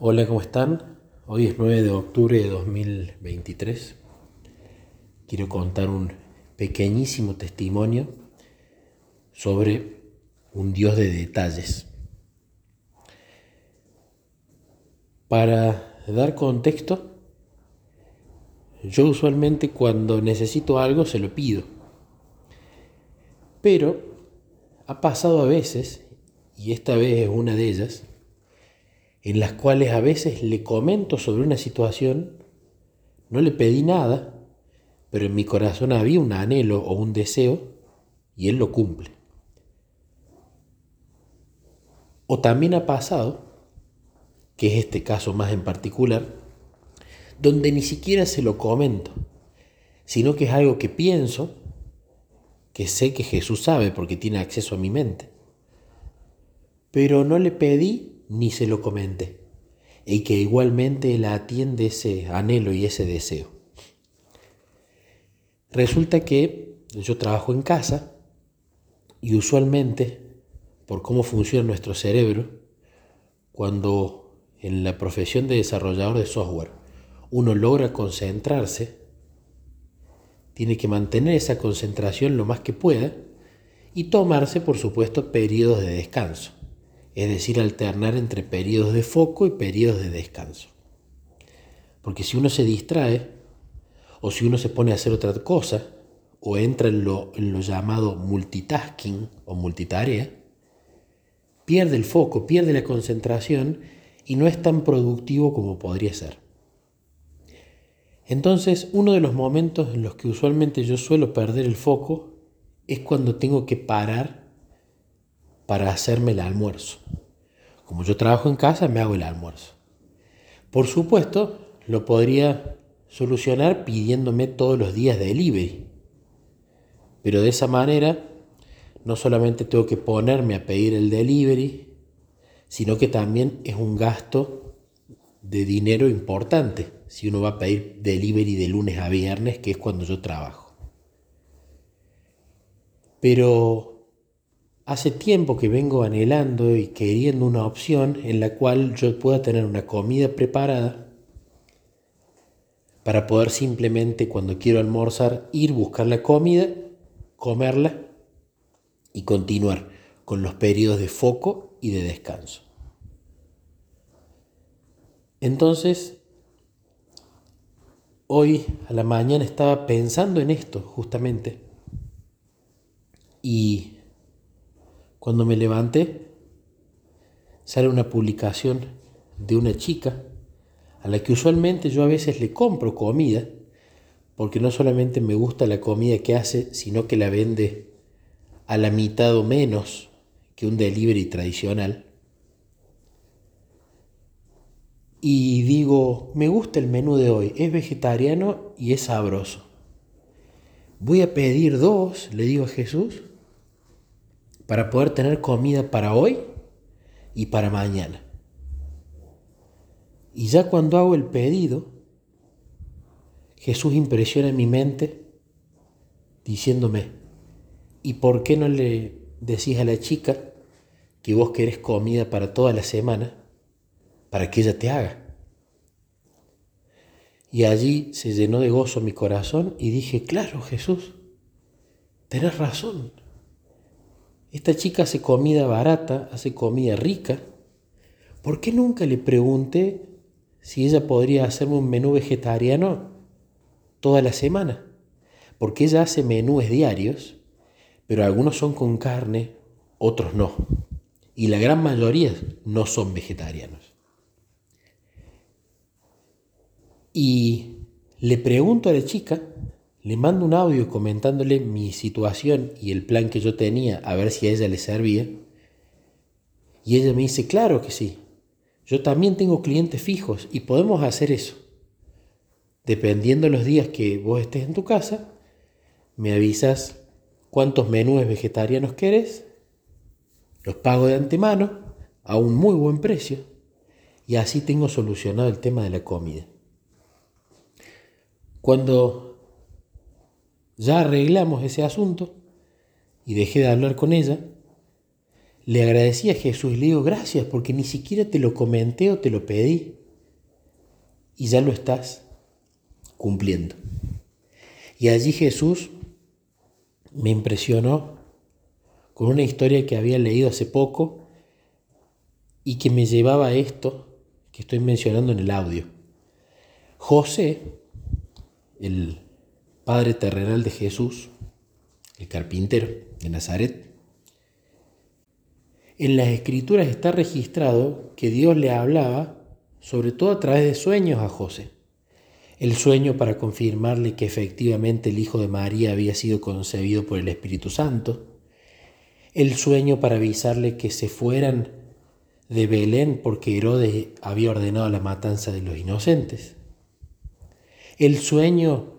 Hola, ¿cómo están? Hoy es 9 de octubre de 2023. Quiero contar un pequeñísimo testimonio sobre un Dios de detalles. Para dar contexto, yo usualmente cuando necesito algo se lo pido. Pero ha pasado a veces, y esta vez es una de ellas, en las cuales a veces le comento sobre una situación, no le pedí nada, pero en mi corazón había un anhelo o un deseo y él lo cumple. O también ha pasado, que es este caso más en particular, donde ni siquiera se lo comento, sino que es algo que pienso, que sé que Jesús sabe porque tiene acceso a mi mente, pero no le pedí ni se lo comenté, y que igualmente la atiende ese anhelo y ese deseo. Resulta que yo trabajo en casa y usualmente, por cómo funciona nuestro cerebro, cuando en la profesión de desarrollador de software uno logra concentrarse, tiene que mantener esa concentración lo más que pueda y tomarse, por supuesto, periodos de descanso. Es decir, alternar entre periodos de foco y periodos de descanso. Porque si uno se distrae, o si uno se pone a hacer otra cosa, o entra en lo llamado multitasking o multitarea, pierde el foco, pierde la concentración y no es tan productivo como podría ser. Entonces, uno de los momentos en los que usualmente yo suelo perder el foco es cuando tengo que parar para hacerme el almuerzo. Como yo trabajo en casa, me hago el almuerzo. Por supuesto, lo podría solucionar pidiéndome todos los días delivery. Pero de esa manera, no solamente tengo que ponerme a pedir el delivery, sino que también es un gasto de dinero importante si uno va a pedir delivery de lunes a viernes, que es cuando yo trabajo. Pero hace tiempo que vengo anhelando y queriendo una opción en la cual yo pueda tener una comida preparada para poder simplemente, cuando quiero almorzar, ir buscar la comida, comerla y continuar con los periodos de foco y de descanso. Entonces, hoy a la mañana estaba pensando en esto justamente y cuando me levanté, sale una publicación de una chica a la que usualmente yo a veces le compro comida, porque no solamente me gusta la comida que hace, sino que la vende a la mitad o menos que un delivery tradicional. Y digo, me gusta el menú de hoy, es vegetariano y es sabroso. Voy a pedir dos, le digo a Jesús, para poder tener comida para hoy y para mañana. Y ya cuando hago el pedido, Jesús impresiona en mi mente diciéndome, ¿y por qué no le decís a la chica que vos querés comida para toda la semana para que ella te haga? Y allí se llenó de gozo mi corazón y dije, claro, Jesús, tenés razón. Esta chica hace comida barata, hace comida rica. ¿Por qué nunca le pregunté si ella podría hacerme un menú vegetariano toda la semana? Porque ella hace menús diarios, pero algunos son con carne, otros no. Y la gran mayoría no son vegetarianos. Y le pregunto a la chica, le mando un audio comentándole mi situación y el plan que yo tenía, a ver si a ella le servía. Y ella me dice, claro que sí. Yo también tengo clientes fijos y podemos hacer eso. Dependiendo de los días que vos estés en tu casa, me avisas cuántos menús vegetarianos querés, los pago de antemano a un muy buen precio y así tengo solucionado el tema de la comida. Cuando ya arreglamos ese asunto y dejé de hablar con ella, Le agradecí a Jesús, le digo gracias porque ni siquiera te lo comenté o te lo pedí y ya lo estás cumpliendo. Y allí Jesús me impresionó con una historia que había leído hace poco y que me llevaba a esto que estoy mencionando en el audio. José, el padre terrenal de Jesús, el carpintero de Nazaret, en las Escrituras está registrado que Dios le hablaba, sobre todo a través de sueños a José. El sueño para confirmarle que efectivamente el Hijo de María había sido concebido por el Espíritu Santo. El sueño para avisarle que se fueran de Belén porque Herodes había ordenado la matanza de los inocentes. El sueño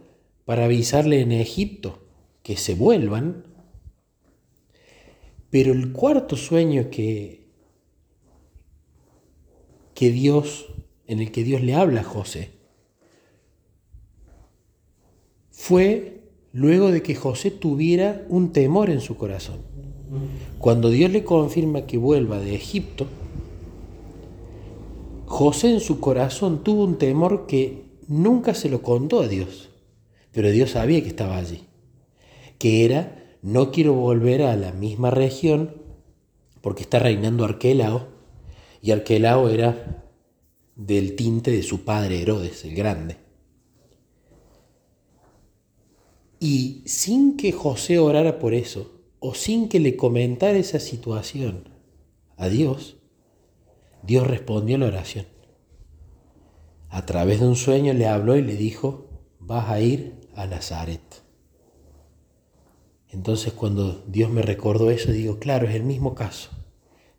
para avisarle en Egipto que se vuelvan. Pero el cuarto sueño en el que Dios le habla a José fue luego de que José tuviera un temor en su corazón. Cuando Dios le confirma que vuelva de Egipto, José en su corazón tuvo un temor que nunca se lo contó a Dios, pero Dios sabía que estaba allí, que era: no quiero volver a la misma región porque está reinando Arquelao, y Arquelao era del tinte de su padre Herodes el Grande. Y sin que José orara por eso, o sin que le comentara esa situación a Dios, Dios respondió a la oración. A través de un sueño le habló y le dijo: vas a ir a Nazaret. Entonces cuando Dios me recordó eso, digo, claro, es el mismo caso.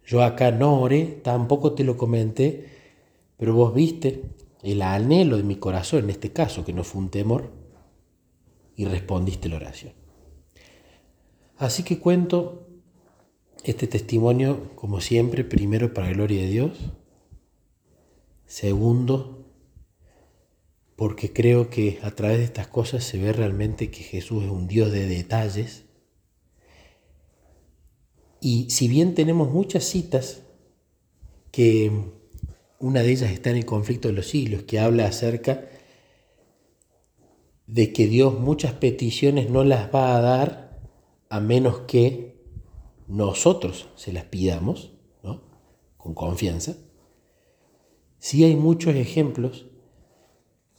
Yo acá no oré, tampoco te lo comenté, pero vos viste el anhelo de mi corazón, en este caso, que no fue un temor, y respondiste la oración. Así que cuento este testimonio, como siempre, primero para la gloria de Dios, segundo, porque creo que a través de estas cosas se ve realmente que Jesús es un Dios de detalles. Y si bien tenemos muchas citas, que una de ellas está en el conflicto de los siglos, que habla acerca de que Dios muchas peticiones no las va a dar a menos que nosotros se las pidamos, ¿no?, con confianza. Sí hay muchos ejemplos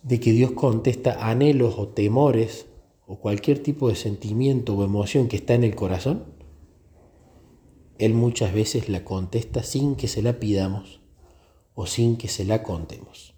de que Dios contesta anhelos o temores o cualquier tipo de sentimiento o emoción que está en el corazón. Él muchas veces la contesta sin que se la pidamos o sin que se la contemos.